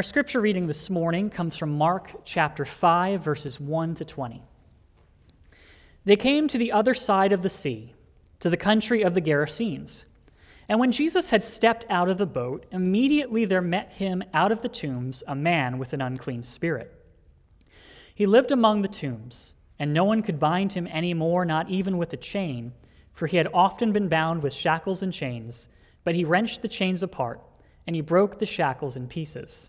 Our scripture reading this morning comes from Mark chapter 5, verses 1 to 20. They came to the other side of the sea, to the country of the Gerasenes. And when Jesus had stepped out of the boat, immediately there met him out of the tombs a man with an unclean spirit. He lived among the tombs, and no one could bind him any more, not even with a chain, for he had often been bound with shackles and chains, but he wrenched the chains apart, and he broke the shackles in pieces.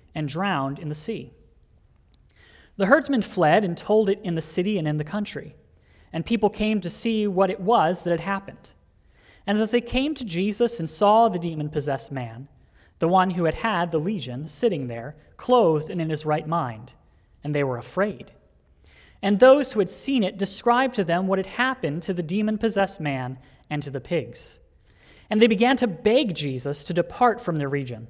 and drowned in the sea. The herdsmen fled and told it in the city and in the country, and people came to see what it was that had happened. And as they came to Jesus and saw the demon-possessed man, the one who had had the legion, sitting there, clothed and in his right mind, and they were afraid. And those who had seen it described to them what had happened to the demon-possessed man and to the pigs. And they began to beg Jesus to depart from their region.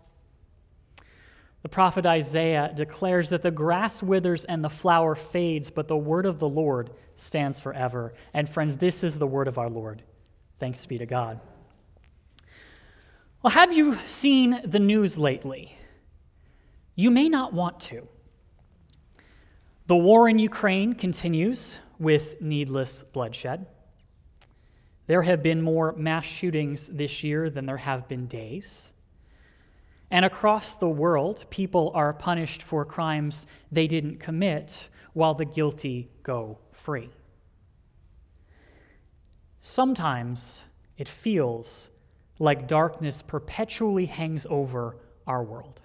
The prophet Isaiah declares that the grass withers and the flower fades, but the word of the Lord stands forever. And friends, this is the word of our Lord. Thanks be to God. Well, have you seen the news lately? You may not want to. The war in Ukraine continues with needless bloodshed. There have been more mass shootings this year than there have been days. And across the world, people are punished for crimes they didn't commit while the guilty go free. Sometimes it feels like darkness perpetually hangs over our world.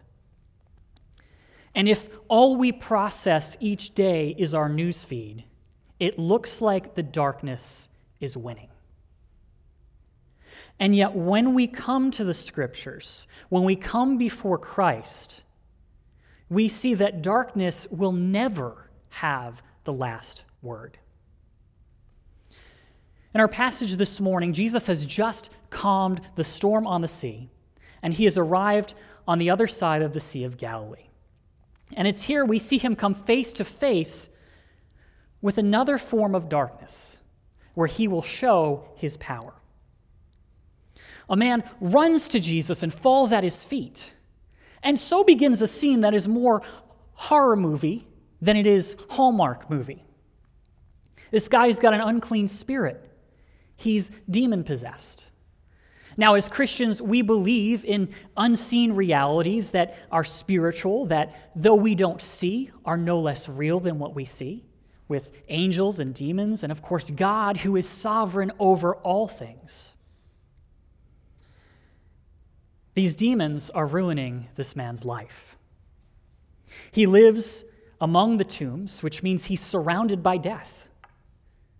And if all we process each day is our newsfeed, it looks like the darkness is winning. And yet when we come to the scriptures, when we come before Christ, we see that darkness will never have the last word. In our passage this morning, Jesus has just calmed the storm on the sea, and he has arrived on the other side of the Sea of Galilee. And it's here we see him come face to face with another form of darkness, where he will show his power. A man runs to Jesus and falls at his feet. And so begins a scene that is more horror movie than it is Hallmark movie. This guy's got an unclean spirit. He's demon-possessed. Now, as Christians, we believe in unseen realities that are spiritual, that though we don't see, are no less real than what we see, with angels and demons, and of course, God, who is sovereign over all things. These demons are ruining this man's life. He lives among the tombs, which means he's surrounded by death,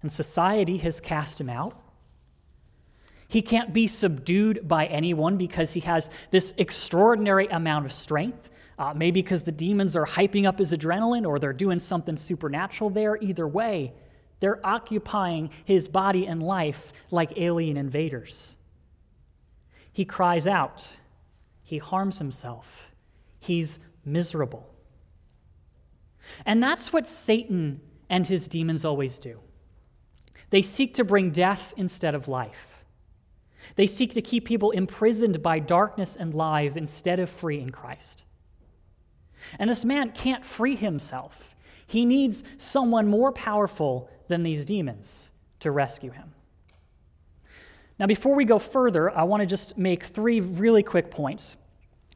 and society has cast him out. He can't be subdued by anyone because he has this extraordinary amount of strength, maybe because the demons are hyping up his adrenaline or they're doing something supernatural there. Either way, they're occupying his body and life like alien invaders. He cries out. He harms himself. He's miserable. And that's what Satan and his demons always do. They seek to bring death instead of life. They seek to keep people imprisoned by darkness and lies instead of free in Christ. And this man can't free himself. He needs someone more powerful than these demons to rescue him. Now, before we go further, I want to just make three really quick points.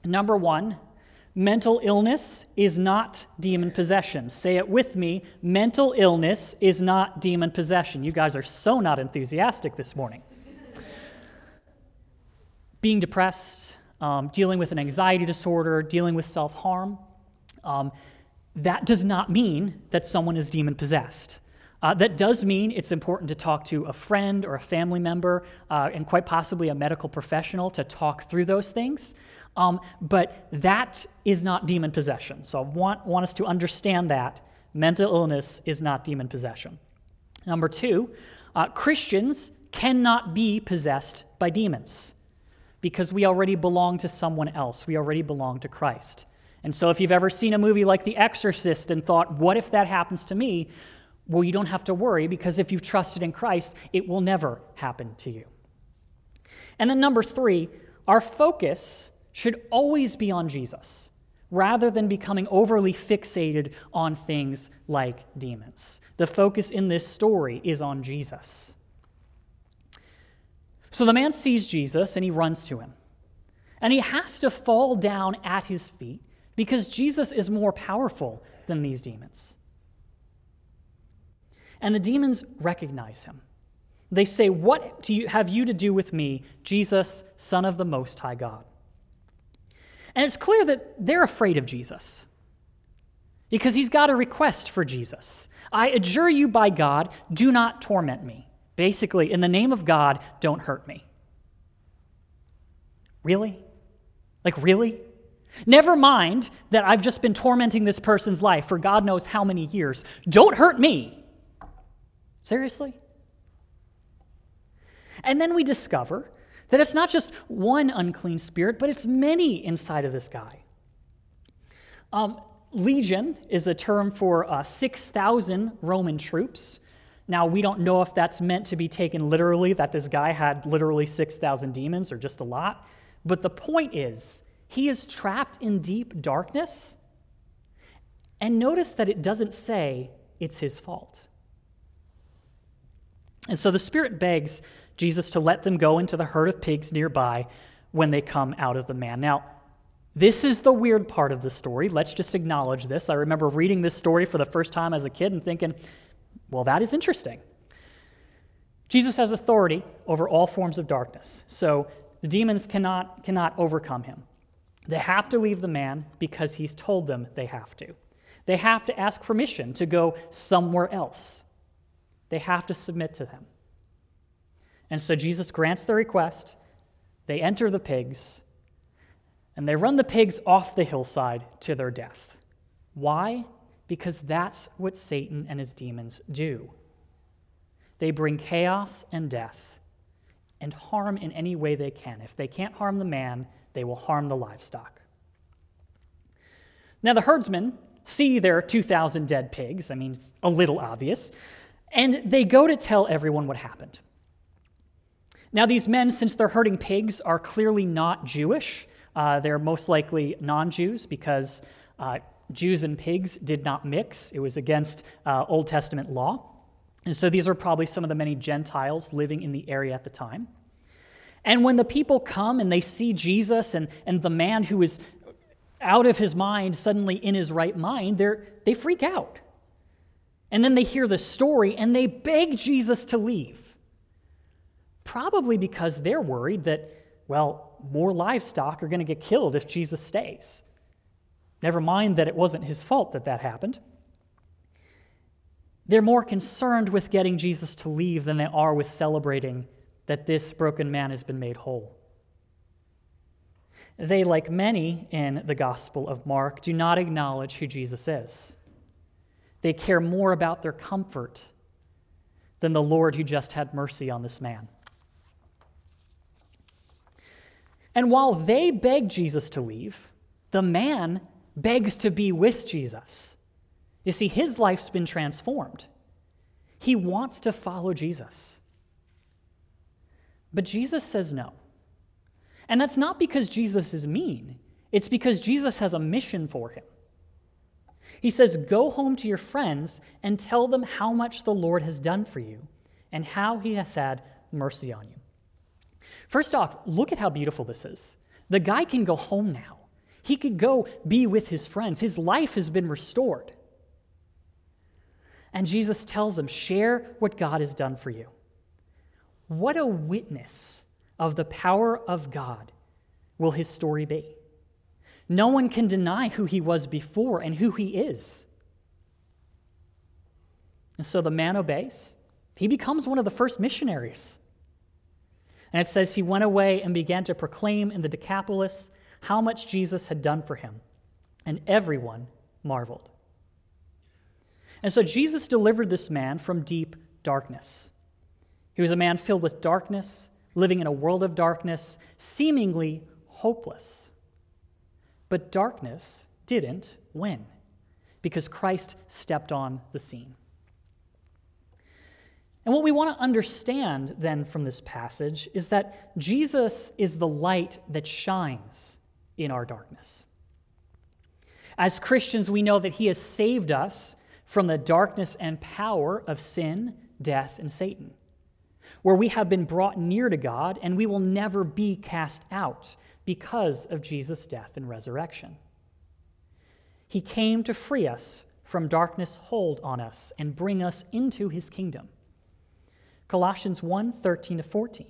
Number one, mental illness is not demon possession. Say it with me. Mental illness is not demon possession. You guys are so not enthusiastic this morning. Being depressed, dealing with an anxiety disorder, dealing with self-harm, that does not mean that someone is demon-possessed. That does mean it's important to talk to a friend or a family member and quite possibly a medical professional to talk through those things. But that is not demon possession. So I want us to understand that. Mental illness is not demon possession. Number two, Christians cannot be possessed by demons because we already belong to someone else. We already belong to Christ. And so if you've ever seen a movie like The Exorcist and thought, what if that happens to me? Well, you don't have to worry, because if you've trusted in Christ, it will never happen to you. And then number three, our focus should always be on Jesus, rather than becoming overly fixated on things like demons. The focus in this story is on Jesus. So the man sees Jesus and he runs to him. And he has to fall down at his feet because Jesus is more powerful than these demons. And the demons recognize him. They say, "What have you to do with me, Jesus, Son of the Most High God?" And it's clear that they're afraid of Jesus because he's got a request for Jesus. "I adjure you by God, do not torment me." Basically, in the name of God, don't hurt me. Really? Like, really? Never mind that I've just been tormenting this person's life for God knows how many years. Don't hurt me. Seriously? And then we discover that it's not just one unclean spirit, but it's many inside of this guy. Legion is a term for 6,000 Roman troops. Now, we don't know if that's meant to be taken literally, that this guy had literally 6,000 demons or just a lot. But the point is, he is trapped in deep darkness. And notice that it doesn't say it's his fault. And so the Spirit begs Jesus to let them go into the herd of pigs nearby when they come out of the man. Now, this is the weird part of the story. Let's just acknowledge this. I remember reading this story for the first time as a kid and thinking, well, that is interesting. Jesus has authority over all forms of darkness, so the demons cannot overcome him. They have to leave the man because he's told them they have to. They have to ask permission to go somewhere else. They have to submit to them. And so Jesus grants their request. They enter the pigs, and they run the pigs off the hillside to their death. Why? Because that's what Satan and his demons do. They bring chaos and death and harm in any way they can. If they can't harm the man, they will harm the livestock. Now the herdsmen see their 2,000 dead pigs. I mean, it's a little obvious. And they go to tell everyone what happened. Now, these men, since they're herding pigs, are clearly not Jewish. They're most likely non-Jews because Jews and pigs did not mix. It was against Old Testament law. And so these are probably some of the many Gentiles living in the area at the time. And when the people come and they see Jesus and the man who is out of his mind, suddenly in his right mind, they freak out. And then they hear the story, and they beg Jesus to leave, probably because they're worried that, well, more livestock are going to get killed if Jesus stays. Never mind that it wasn't his fault that happened. They're more concerned with getting Jesus to leave than they are with celebrating that this broken man has been made whole. They, like many in the Gospel of Mark, do not acknowledge who Jesus is. They care more about their comfort than the Lord who just had mercy on this man. And while they beg Jesus to leave, the man begs to be with Jesus. You see, his life's been transformed. He wants to follow Jesus. But Jesus says no. And that's not because Jesus is mean. It's because Jesus has a mission for him. He says, go home to your friends and tell them how much the Lord has done for you and how he has had mercy on you. First off, look at how beautiful this is. The guy can go home now. He could go be with his friends. His life has been restored. And Jesus tells him, share what God has done for you. What a witness of the power of God will his story be. No one can deny who he was before and who he is. And so the man obeys. He becomes one of the first missionaries. And it says he went away and began to proclaim in the Decapolis how much Jesus had done for him. And everyone marveled. And so Jesus delivered this man from deep darkness. He was a man filled with darkness, living in a world of darkness, seemingly hopeless. But darkness didn't win because Christ stepped on the scene. And what we want to understand then from this passage is that Jesus is the light that shines in our darkness. As Christians, we know that he has saved us from the darkness and power of sin, death, and Satan, where we have been brought near to God and we will never be cast out because of Jesus' death and resurrection. He came to free us from darkness' hold on us and bring us into his kingdom. Colossians 1, 13 to 14.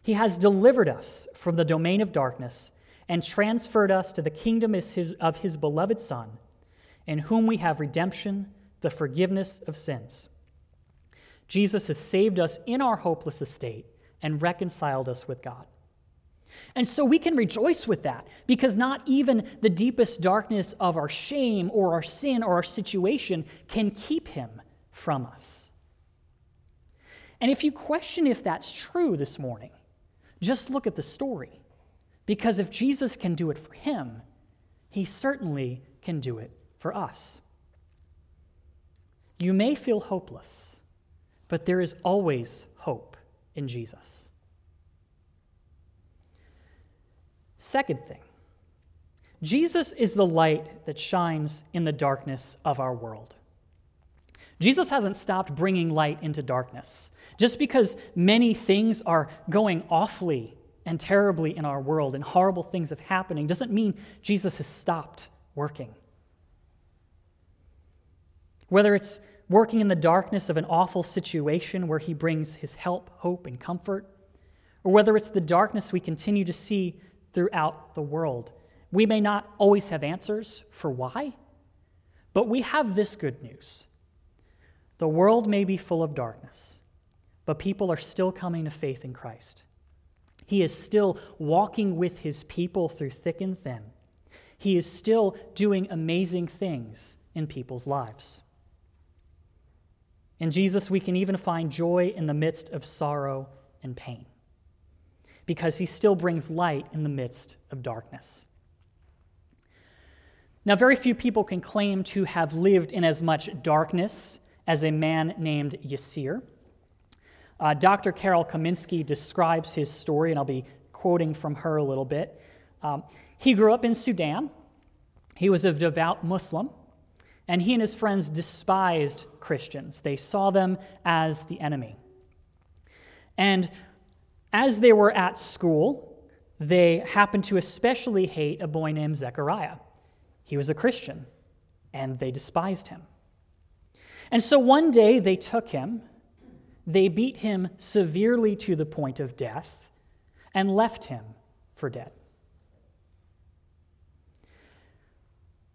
He has delivered us from the domain of darkness and transferred us to the kingdom of his beloved Son, in whom we have redemption, the forgiveness of sins. Jesus has saved us in our hopeless estate and reconciled us with God. And so we can rejoice with that, because not even the deepest darkness of our shame or our sin or our situation can keep him from us. And if you question if that's true this morning, just look at the story. Because if Jesus can do it for him, he certainly can do it for us. You may feel hopeless, but there is always hope in Jesus. Second thing, Jesus is the light that shines in the darkness of our world. Jesus hasn't stopped bringing light into darkness. Just because many things are going awfully and terribly in our world and horrible things are happening doesn't mean Jesus has stopped working. Whether it's working in the darkness of an awful situation where he brings his help, hope, and comfort, or whether it's the darkness we continue to see throughout the world, we may not always have answers for why, but we have this good news. The world may be full of darkness, but people are still coming to faith in Christ. He is still walking with his people through thick and thin. He is still doing amazing things in people's lives. In Jesus, we can even find joy in the midst of sorrow and pain, because he still brings light in the midst of darkness. Now, very few people can claim to have lived in as much darkness as a man named Yasir. Dr. Carol Kaminsky describes his story, and I'll be quoting from her a little bit. He grew up in Sudan. He was a devout Muslim, and he and his friends despised Christians. They saw them as the enemy. And as they were at school, they happened to especially hate a boy named Zechariah. He was a Christian, and they despised him. And so one day they took him, they beat him severely to the point of death, and left him for dead.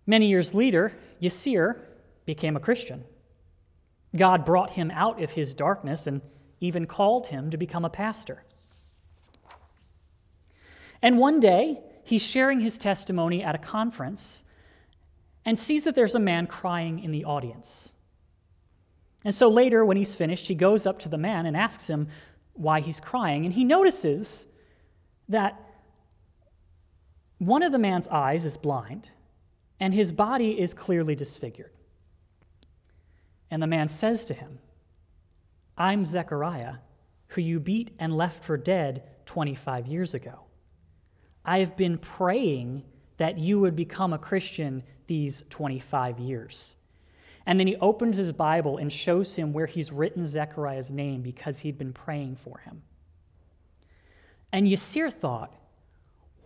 Many years later, Yasir became a Christian. God brought him out of his darkness and even called him to become a pastor. And one day, he's sharing his testimony at a conference and sees that there's a man crying in the audience. And so later, when he's finished, he goes up to the man and asks him why he's crying. And he notices that one of the man's eyes is blind, and his body is clearly disfigured. And the man says to him, I'm Zechariah, who you beat and left for dead 25 years ago. I've been praying that you would become a Christian these 25 years. And then he opens his Bible and shows him where he's written Zechariah's name because he'd been praying for him. And Yasir thought,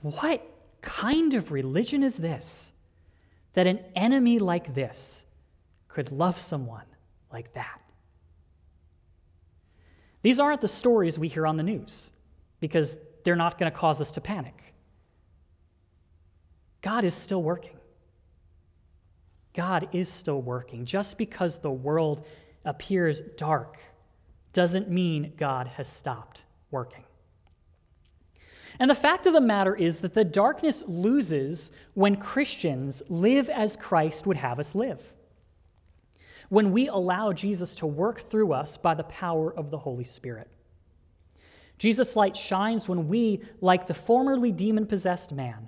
what kind of religion is this that an enemy like this could love someone like that? These aren't the stories we hear on the news because they're not going to cause us to panic. God is still working. God is still working. Just because the world appears dark doesn't mean God has stopped working. And the fact of the matter is that the darkness loses when Christians live as Christ would have us live. When we allow Jesus to work through us by the power of the Holy Spirit. Jesus' light shines when we, like the formerly demon-possessed man,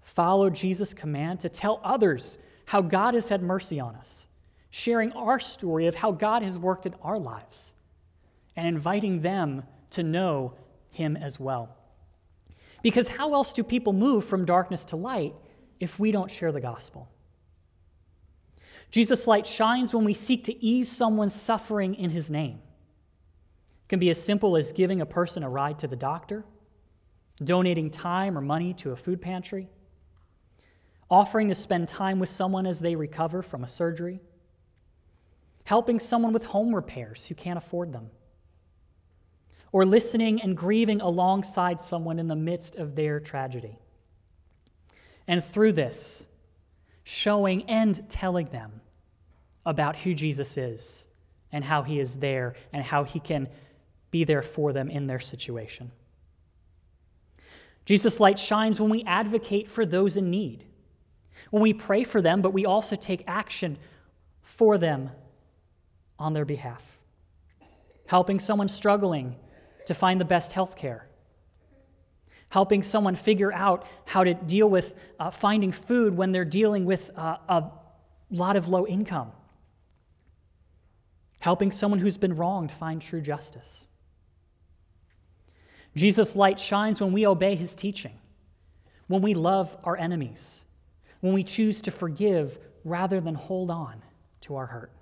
follow Jesus' command to tell others how God has had mercy on us, sharing our story of how God has worked in our lives, and inviting them to know him as well. Because how else do people move from darkness to light if we don't share the gospel? Jesus' light shines when we seek to ease someone's suffering in his name. It can be as simple as giving a person a ride to the doctor, donating time or money to a food pantry, offering to spend time with someone as they recover from a surgery, helping someone with home repairs who can't afford them, or listening and grieving alongside someone in the midst of their tragedy. And through this, showing and telling them about who Jesus is and how he is there and how he can be there for them in their situation. Jesus' light shines when we advocate for those in need, when we pray for them, but we also take action for them on their behalf, helping someone struggling to find the best health care, helping someone figure out how to deal with finding food when they're dealing with a lot of low income, helping someone who's been wronged find true justice. Jesus' light shines when we obey his teaching, when we love our enemies, when we choose to forgive rather than hold on to our hurt.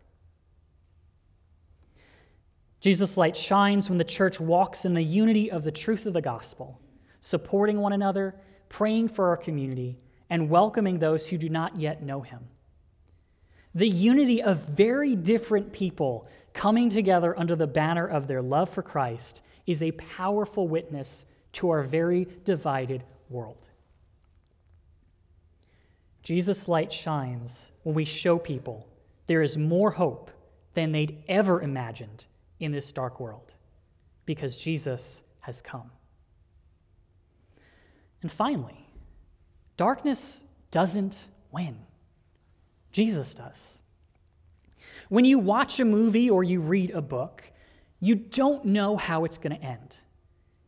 Jesus' light shines when the church walks in the unity of the truth of the gospel, supporting one another, praying for our community, and welcoming those who do not yet know him. The unity of very different people coming together under the banner of their love for Christ is a powerful witness to our very divided world. Jesus' light shines when we show people there is more hope than they'd ever imagined in this dark world, because Jesus has come. And finally, darkness doesn't win. Jesus does. When you watch a movie or you read a book, you don't know how it's going to end.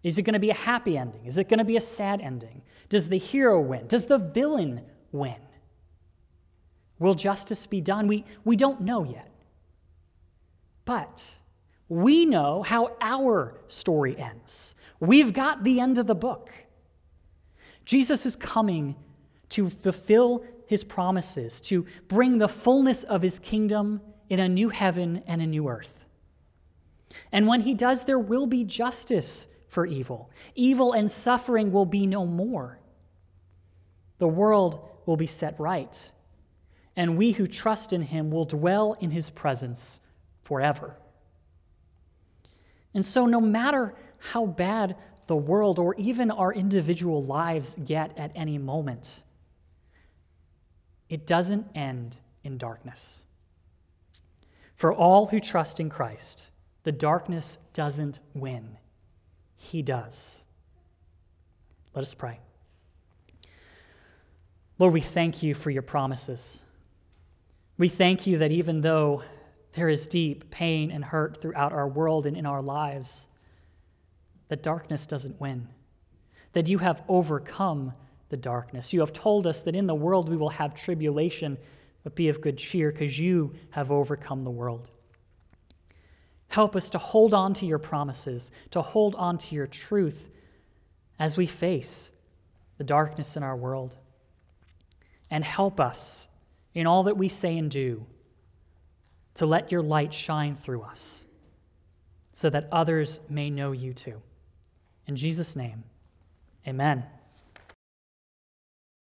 Is it going to be a happy ending? Is it going to be a sad ending? Does the hero win? Does the villain win? Will justice be done? We don't know yet. But we know how our story ends. We've got the end of the book. Jesus is coming to fulfill his promises, to bring the fullness of his kingdom in a new heaven and a new earth. And when he does, there will be justice for evil. Evil and suffering will be no more. The world will be set right, and we who trust in him will dwell in his presence forever. And so no matter how bad the world, or even our individual lives get at any moment, it doesn't end in darkness. For all who trust in Christ, the darkness doesn't win. He does. Let us pray. Lord, we thank you for your promises. We thank you that even though there is deep pain and hurt throughout our world and in our lives, that darkness doesn't win, that you have overcome the darkness. You have told us that in the world we will have tribulation, but be of good cheer because you have overcome the world. Help us to hold on to your promises, to hold on to your truth as we face the darkness in our world. And help us in all that we say and do to let your light shine through us so that others may know you too. In Jesus' name, amen.